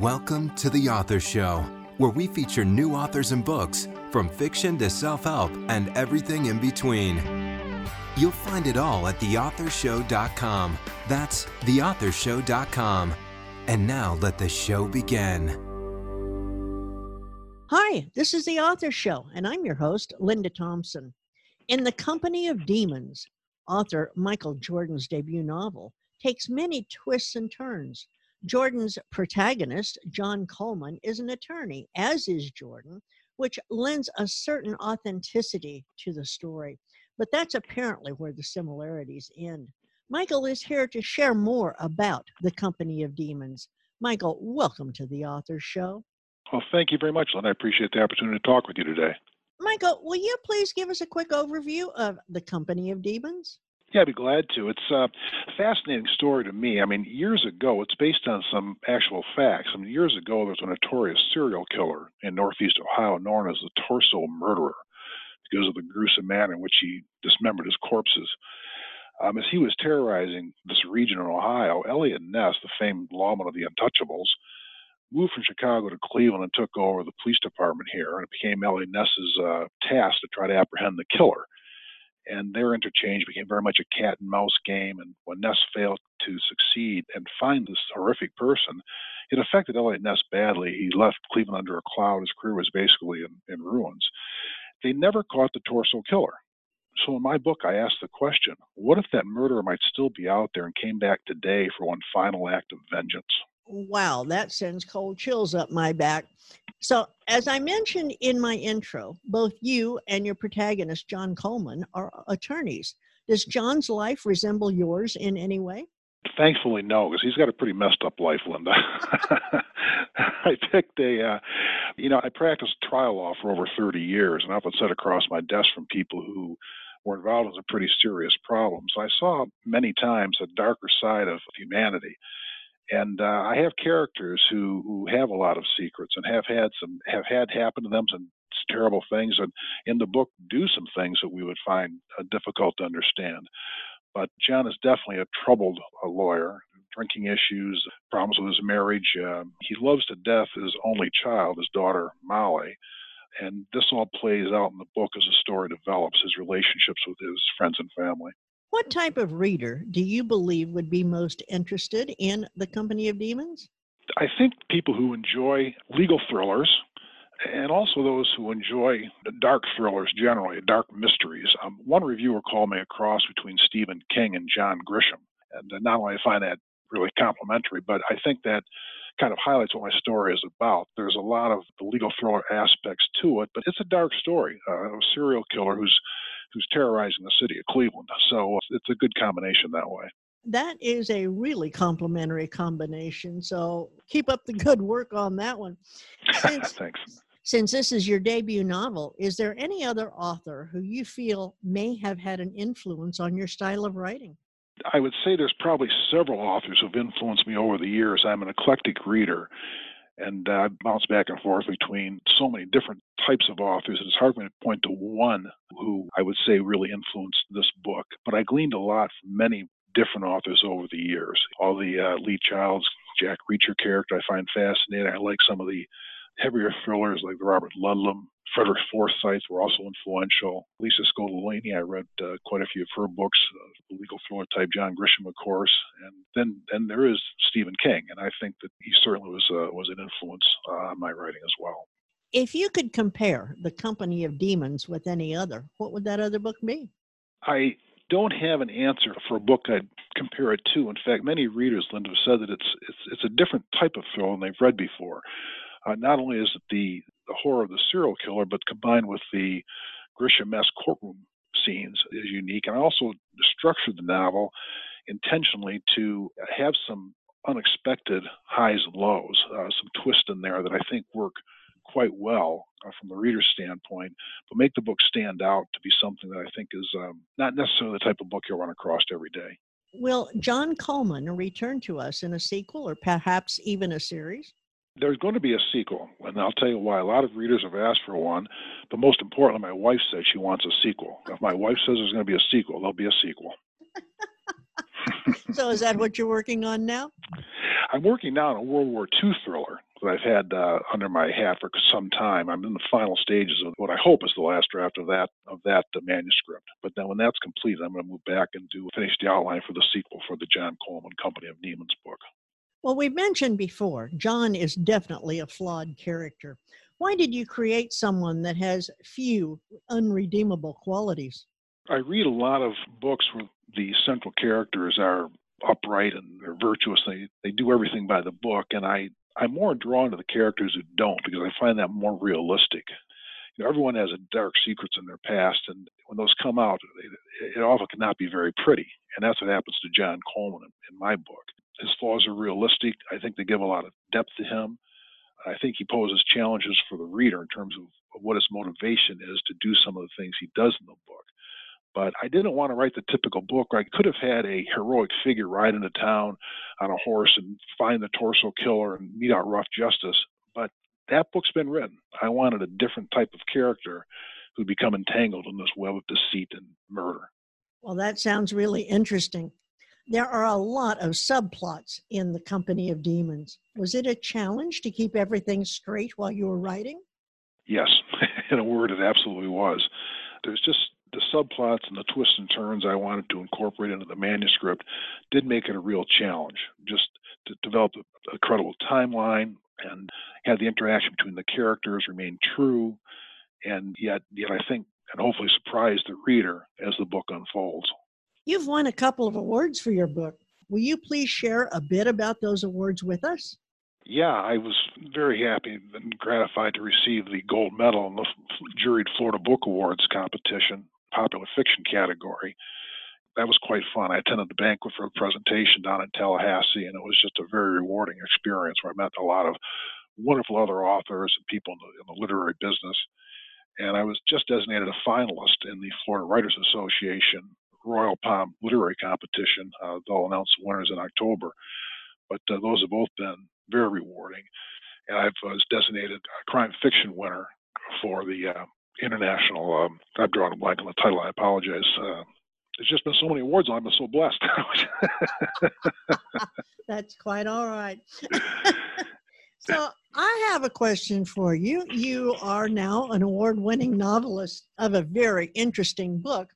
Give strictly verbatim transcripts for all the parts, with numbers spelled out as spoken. Welcome to The Author Show, where we feature new authors and books, from fiction to self-help and everything in between. You'll find it all at the author show dot com. That's the author show dot com. And now let the show begin. Hi, this is The Author Show, and I'm your host, Linda Thompson. In The Company of Demons, author Michael Jordan's debut novel takes many twists and turns. Jordan's protagonist, John Coleman, is an attorney, as is Jordan, which lends a certain authenticity to the story. But that's apparently where the similarities end. Michael is here to share more about The Company of Demons. Michael, welcome to The Author Show. Well, thank you very much, Lynn. I appreciate the opportunity to talk with you today. Michael, will you please give us a quick overview of The Company of Demons? Yeah, I'd be glad to. It's a fascinating story to me. I mean, years ago, it's based on some actual facts. I mean, years ago, there was a notorious serial killer in Northeast Ohio known as the Torso Murderer because of the gruesome manner in which he dismembered his corpses. Um, as he was terrorizing this region in Ohio, Eliot Ness, the famed lawman of the Untouchables, moved from Chicago to Cleveland and took over the police department here, and it became Eliot Ness's uh, task to try to apprehend the killer. And their interchange became very much a cat and mouse game, and when Ness failed to succeed and find this horrific person, it affected Eliot Ness badly. He left Cleveland under a cloud. His career was basically in, in ruins. They never caught the Torso Killer. So in my book, I asked the question, what if that murderer might still be out there and came back today for one final act of vengeance? Wow, that sends cold chills up my back. So as I mentioned in my intro, both you and your protagonist, John Coleman, are attorneys. Does John's life resemble yours in any way? Thankfully, no, because he's got a pretty messed up life, Linda. I picked a, uh, you know, I practiced trial law for over thirty years, and I often sat across my desk from people who were involved in some pretty serious problems. I saw many times the darker side of humanity. And uh, I have characters who, who have a lot of secrets and have had some have had happen to them some terrible things, and in the book do some things that we would find uh, difficult to understand. But John is definitely a troubled uh, lawyer, drinking issues, problems with his marriage. Uh, he loves to death his only child, his daughter Molly, and this all plays out in the book as the story develops, his relationships with his friends and family. What type of reader do you believe would be most interested in The Company of Demons? I think people who enjoy legal thrillers, and also those who enjoy dark thrillers generally, dark mysteries. Um, one reviewer called me a cross between Stephen King and John Grisham. And not only do I find that really complimentary, but I think that kind of highlights what my story is about. There's a lot of the legal thriller aspects to it, but it's a dark story. Uh, a serial killer who's who's terrorizing the city of Cleveland. So it's a good combination that way. That is a really complimentary combination. So keep up the good work on that one. Since, Thanks. Since this is your debut novel, is there any other author who you feel may have had an influence on your style of writing? I would say there's probably several authors who've influenced me over the years. I'm an eclectic reader, and I bounce back and forth between so many different types of authors. It's hard for me to point to one who I would say really influenced this book. But I gleaned a lot from many different authors over the years. All the uh, Lee Child's Jack Reacher character I find fascinating. I like some of the heavier thrillers like the Robert Ludlum. Frederick Forsyth were also influential. Lisa Scottoline, I read uh, quite a few of her books, uh, legal thriller type, John Grisham, of course. And then and there is Stephen King, and I think that he certainly was, uh, was an influence uh, on my writing as well. If you could compare The Company of Demons with any other, what would that other book be? I don't have an answer for a book I'd compare it to. In fact, many readers, Linda, have said that it's, it's, it's a different type of thriller than they've read before. Uh, not only is it the, the horror of the serial killer, but combined with the Grisham-esque courtroom scenes is unique. And I also structured the novel intentionally to have some unexpected highs and lows, uh, some twists in there that I think work quite well uh, from the reader's standpoint, but make the book stand out to be something that I think is um, not necessarily the type of book you'll run across every day. Will John Coleman return to us in a sequel or perhaps even a series? There's going to be a sequel, and I'll tell you why. A lot of readers have asked for one, but most importantly, my wife said she wants a sequel. If my wife says there's going to be a sequel, there'll be a sequel. So is that what you're working on now? I'm working now on a World War Two thriller that I've had uh, under my hat for some time. I'm in the final stages of what I hope is the last draft of that of that uh, manuscript. But then when that's completed, I'm going to move back and do finish the outline for the sequel for the John Coleman Company of Demons book. Well, we mentioned before, John is definitely a flawed character. Why did you create someone that has few unredeemable qualities? I read a lot of books where the central characters are upright and they're virtuous. They they do everything by the book, and I I'm more drawn to the characters who don't, because I find that more realistic. You know, everyone has a dark secrets in their past, and when those come out, it, it often cannot be very pretty. And that's what happens to John Coleman in, in my book. His flaws are realistic. I think they give a lot of depth to him. I think he poses challenges for the reader in terms of what his motivation is to do some of the things he does in the book. But I didn't want to write the typical book. I could have had a heroic figure ride into town on a horse and find the torso killer and mete out rough justice. But that book's been written. I wanted a different type of character who'd become entangled in this web of deceit and murder. Well, that sounds really interesting. There are a lot of subplots in The Company of Demons. Was it a challenge to keep everything straight while you were writing? Yes. In a word, it absolutely was. There's just the subplots and the twists and turns I wanted to incorporate into the manuscript did make it a real challenge, just to develop a credible timeline and have the interaction between the characters remain true, and yet, yet I think, and hopefully surprise the reader as the book unfolds. You've won a couple of awards for your book. Will you please share a bit about those awards with us? Yeah, I was very happy and gratified to receive the gold medal in the juried Florida Book Awards competition, popular fiction category. That was quite fun. I attended the banquet for a presentation down in Tallahassee, and it was just a very rewarding experience where I met a lot of wonderful other authors and people in the, in the literary business. And I was just designated a finalist in the Florida Writers Association Royal Palm Literary Competition. Uh, they'll announce the winners in October. But uh, those have both been very rewarding. And I was designated a crime fiction winner for the uh, international, um, I've drawn a blank on the title, I apologize. Uh, there's just been so many awards, I've been so blessed. That's quite all right. So I have a question for you. You are now an award-winning novelist of a very interesting book.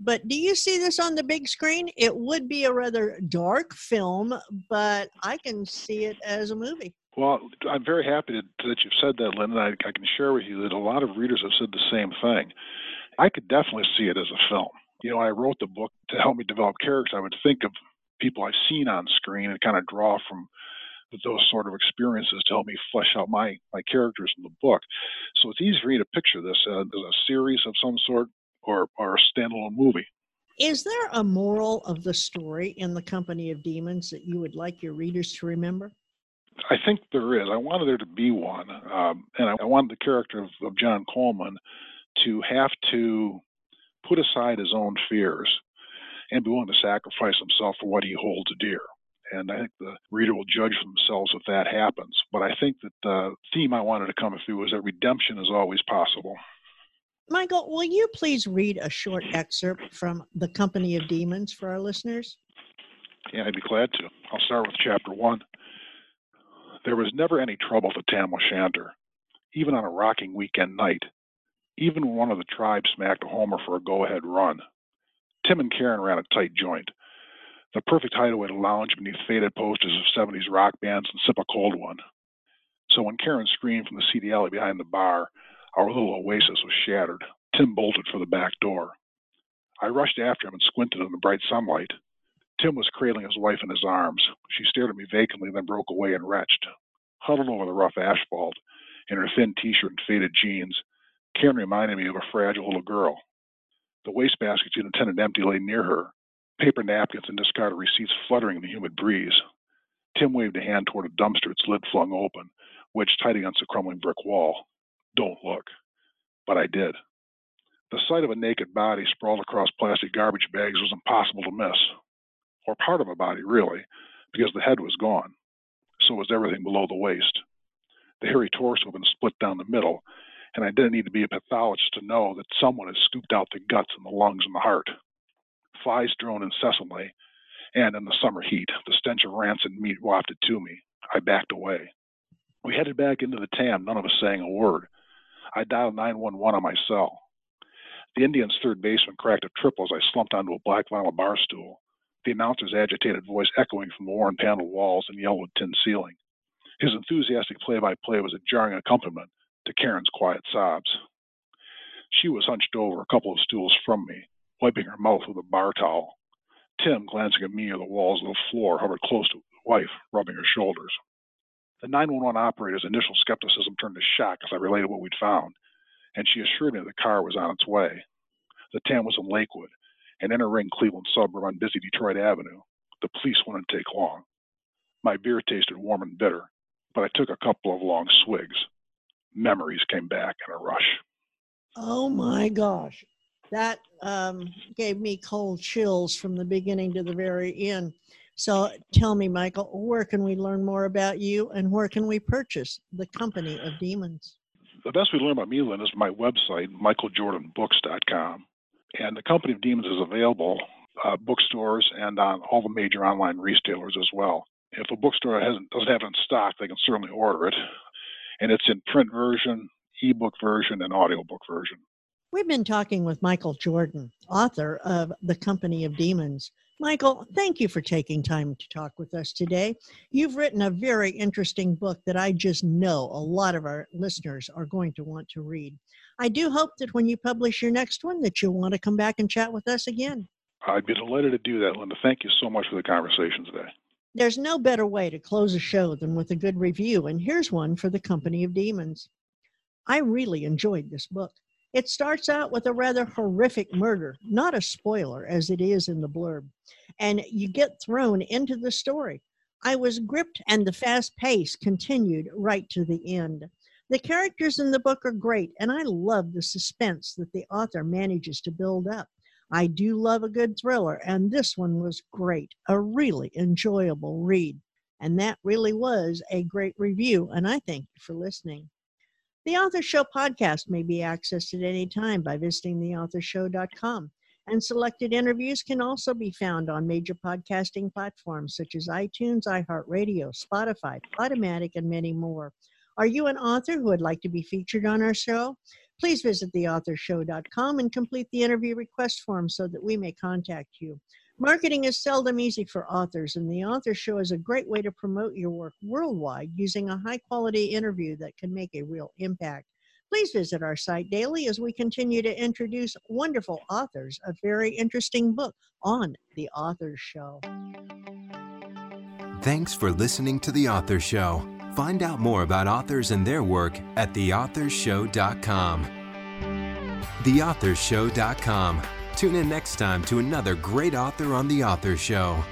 But do you see this on the big screen? It would be a rather dark film, but I can see it as a movie. Well, I'm very happy that you've said that, Lynn, and I, I can share with you that a lot of readers have said the same thing. I could definitely see it as a film. You know, I wrote the book to help me develop characters. I would think of people I've seen on screen and kind of draw from those sort of experiences to help me flesh out my, my characters in the book. So it's easy for me to picture this as a series of some sort, Or, or a standalone movie. Is there a moral of the story in The Company of Demons that you would like your readers to remember? I think there is. I wanted there to be one. Um, and I, I wanted the character of, of John Coleman to have to put aside his own fears and be willing to sacrifice himself for what he holds dear. And I think the reader will judge for themselves if that happens. But I think that the theme I wanted to come through was that redemption is always possible. Michael, will you please read a short excerpt from The Company of Demons for our listeners? Yeah, I'd be glad to. I'll start with chapter one. There was never any trouble to Tam O'Shanter, even on a rocking weekend night, even when one of the tribe smacked a homer for a go-ahead run. Tim and Karen ran a tight joint, the perfect hideaway to lounge beneath faded posters of seventies rock bands and sip a cold one. So when Karen screamed from the seedy alley behind the bar, our little oasis was shattered. Tim bolted for the back door. I rushed after him and squinted in the bright sunlight. Tim was cradling his wife in his arms. She stared at me vacantly, then broke away and retched. Huddled over the rough asphalt, in her thin t-shirt and faded jeans, Karen reminded me of a fragile little girl. The wastebasket she'd intended to empty lay near her, paper napkins and discarded receipts fluttering in the humid breeze. Tim waved a hand toward a dumpster, its lid flung open, wedged tight against a crumbling brick wall. Don't look. But I did. The sight of a naked body sprawled across plastic garbage bags was impossible to miss. Or part of a body, really, because the head was gone. So was everything below the waist. The hairy torso had been split down the middle, and I didn't need to be a pathologist to know that someone had scooped out the guts and the lungs and the heart. Flies droned incessantly, and in the summer heat, the stench of rancid meat wafted to me. I backed away. We headed back into the Tam, none of us saying a word. I dialed nine one one on my cell. The Indian's third baseman cracked a triple as I slumped onto a black vinyl bar stool, the announcer's agitated voice echoing from the worn paneled walls and yellowed tin ceiling. His enthusiastic play-by-play was a jarring accompaniment to Karen's quiet sobs. She was hunched over a couple of stools from me, wiping her mouth with a bar towel. Tim, glancing at me or the walls of the floor, hovered close to his wife, rubbing her shoulders. The nine one one operator's initial skepticism turned to shock as I related what we'd found, and she assured me the car was on its way. The Tam was in Lakewood, an inner-ring Cleveland suburb on busy Detroit Avenue. The police wouldn't take long. My beer tasted warm and bitter, but I took a couple of long swigs. Memories came back in a rush. Oh my gosh. That um, gave me cold chills from the beginning to the very end. So tell me, Michael, where can we learn more about you and where can we purchase The Company of Demons? The best we learn about me, Lynn, is my website, michael jordan books dot com. And The Company of Demons is available at uh, bookstores and on all the major online retailers as well. If a bookstore hasn't, doesn't have it in stock, they can certainly order it. And it's in print version, ebook version, and audiobook version. We've been talking with Michael Jordan, author of The Company of Demons. Michael, thank you for taking time to talk with us today. You've written a very interesting book that I just know a lot of our listeners are going to want to read. I do hope that when you publish your next one that you'll want to come back and chat with us again. I'd be delighted to do that, Linda. Thank you so much for the conversation today. There's no better way to close a show than with a good review, and here's one for The Company of Demons. I really enjoyed this book. It starts out with a rather horrific murder, not a spoiler as it is in the blurb, and you get thrown into the story. I was gripped, and the fast pace continued right to the end. The characters in the book are great, and I love the suspense that the author manages to build up. I do love a good thriller, and this one was great, a really enjoyable read. And that really was a great review, and I thank you for listening. The Author Show podcast may be accessed at any time by visiting the author show dot com, and selected interviews can also be found on major podcasting platforms such as iTunes, iHeartRadio, Spotify, Podomatic, and many more. Are you an author who would like to be featured on our show? Please visit the author show dot com and complete the interview request form so that we may contact you. Marketing is seldom easy for authors, and The Author Show is a great way to promote your work worldwide using a high-quality interview that can make a real impact. Please visit our site daily as we continue to introduce wonderful authors of very interesting books on The Author Show. Thanks for listening to The Author Show. Find out more about authors and their work at the author show dot com. the author show dot com. Tune in next time to another great author on The Author Show.